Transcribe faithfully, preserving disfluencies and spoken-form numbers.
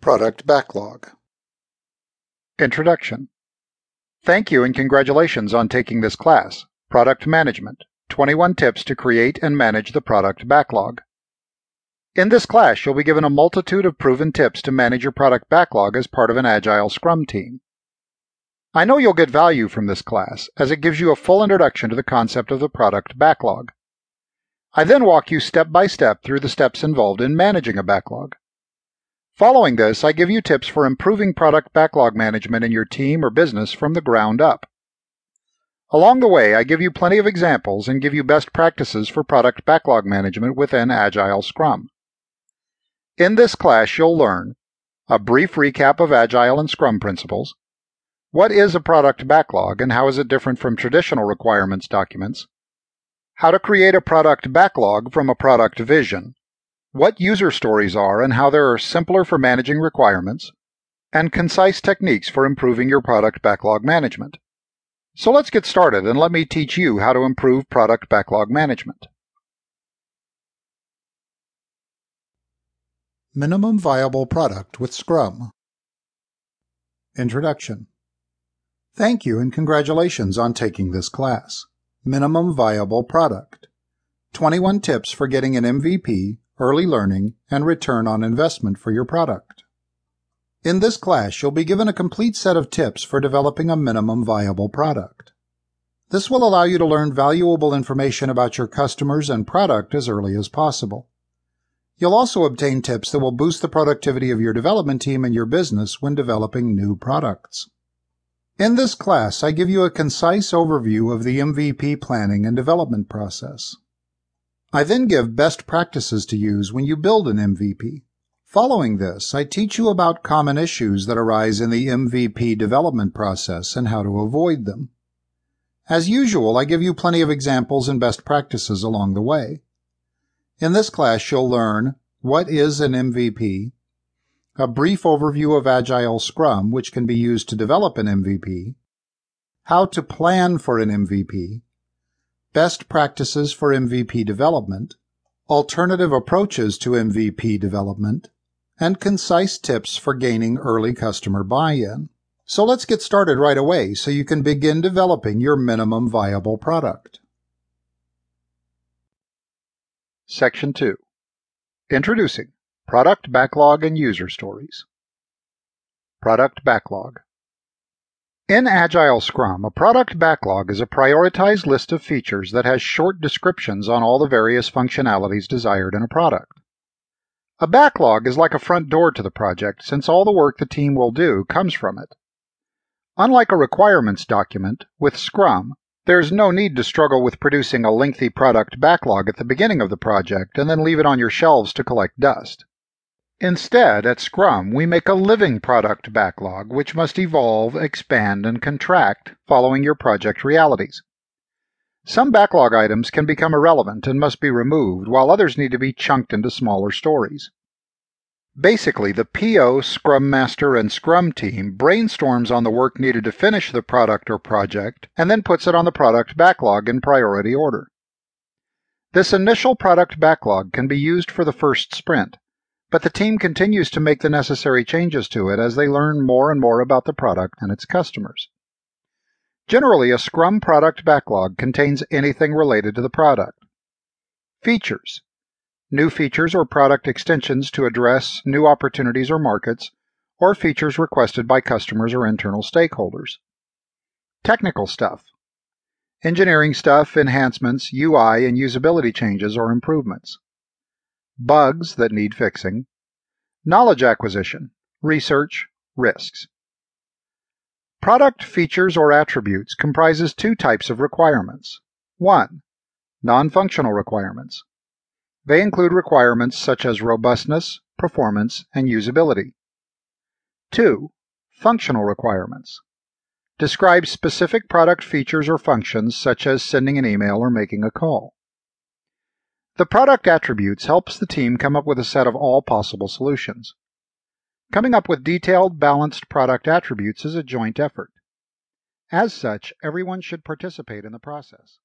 Product Backlog. Introduction. Thank you and congratulations on taking this class, Product Management, twenty-one Tips to Create and Manage the Product Backlog. In this class, you'll be given a multitude of proven tips to manage your product backlog as part of an Agile Scrum team. I know you'll get value from this class, as it gives you a full introduction to the concept of the product backlog. I then walk you step by step through the steps involved in managing a backlog. Following this, I give you tips for improving product backlog management in your team or business from the ground up. Along the way, I give you plenty of examples and give you best practices for product backlog management within Agile Scrum. In this class, you'll learn a brief recap of Agile and Scrum principles, what is a product backlog and how is it different from traditional requirements documents, how to create a product backlog from a product vision, what user stories are and how they are simpler for managing requirements, and concise techniques for improving your product backlog management. So let's get started and let me teach you how to improve product backlog management. Minimum Viable Product with Scrum. Introduction. Thank you and congratulations on taking this class, Minimum Viable Product, twenty-one Tips for Getting an M V P, Early Learning, and Return on Investment for Your Product. In this class, you'll be given a complete set of tips for developing a minimum viable product. This will allow you to learn valuable information about your customers and product as early as possible. You'll also obtain tips that will boost the productivity of your development team and your business when developing new products. In this class, I give you a concise overview of the M V P planning and development process. I then give best practices to use when you build an M V P. Following this, I teach you about common issues that arise in the M V P development process and how to avoid them. As usual, I give you plenty of examples and best practices along the way. In this class, you'll learn what is an M V P, a brief overview of Agile Scrum, which can be used to develop an M V P, how to plan for an M V P, best practices for M V P development, alternative approaches to M V P development, and concise tips for gaining early customer buy-in. So let's get started right away so you can begin developing your minimum viable product. Section two. Introducing Product Backlog and User Stories. Product Backlog. In Agile Scrum, a product backlog is a prioritized list of features that has short descriptions on all the various functionalities desired in a product. A backlog is like a front door to the project, since all the work the team will do comes from it. Unlike a requirements document, with Scrum, there is no need to struggle with producing a lengthy product backlog at the beginning of the project and then leave it on your shelves to collect dust. Instead, at Scrum, we make a living product backlog which must evolve, expand, and contract following your project realities. Some backlog items can become irrelevant and must be removed, while others need to be chunked into smaller stories. Basically, the P O, Scrum Master, and Scrum team brainstorms on the work needed to finish the product or project and then puts it on the product backlog in priority order. This initial product backlog can be used for the first sprint, but the team continues to make the necessary changes to it as they learn more and more about the product and its customers. Generally, a Scrum product backlog contains anything related to the product. Features. New features or product extensions to address new opportunities or markets, or features requested by customers or internal stakeholders. Technical stuff. Engineering stuff, enhancements, U I and usability changes or improvements. Bugs that need fixing, knowledge acquisition, research, risks. Product features or attributes comprises two types of requirements. one. Non-functional requirements. They include requirements such as robustness, performance, and usability. two. Functional requirements. Describe specific product features or functions such as sending an email or making a call. The product attributes helps the team come up with a set of all possible solutions. Coming up with detailed, balanced product attributes is a joint effort. As such, everyone should participate in the process.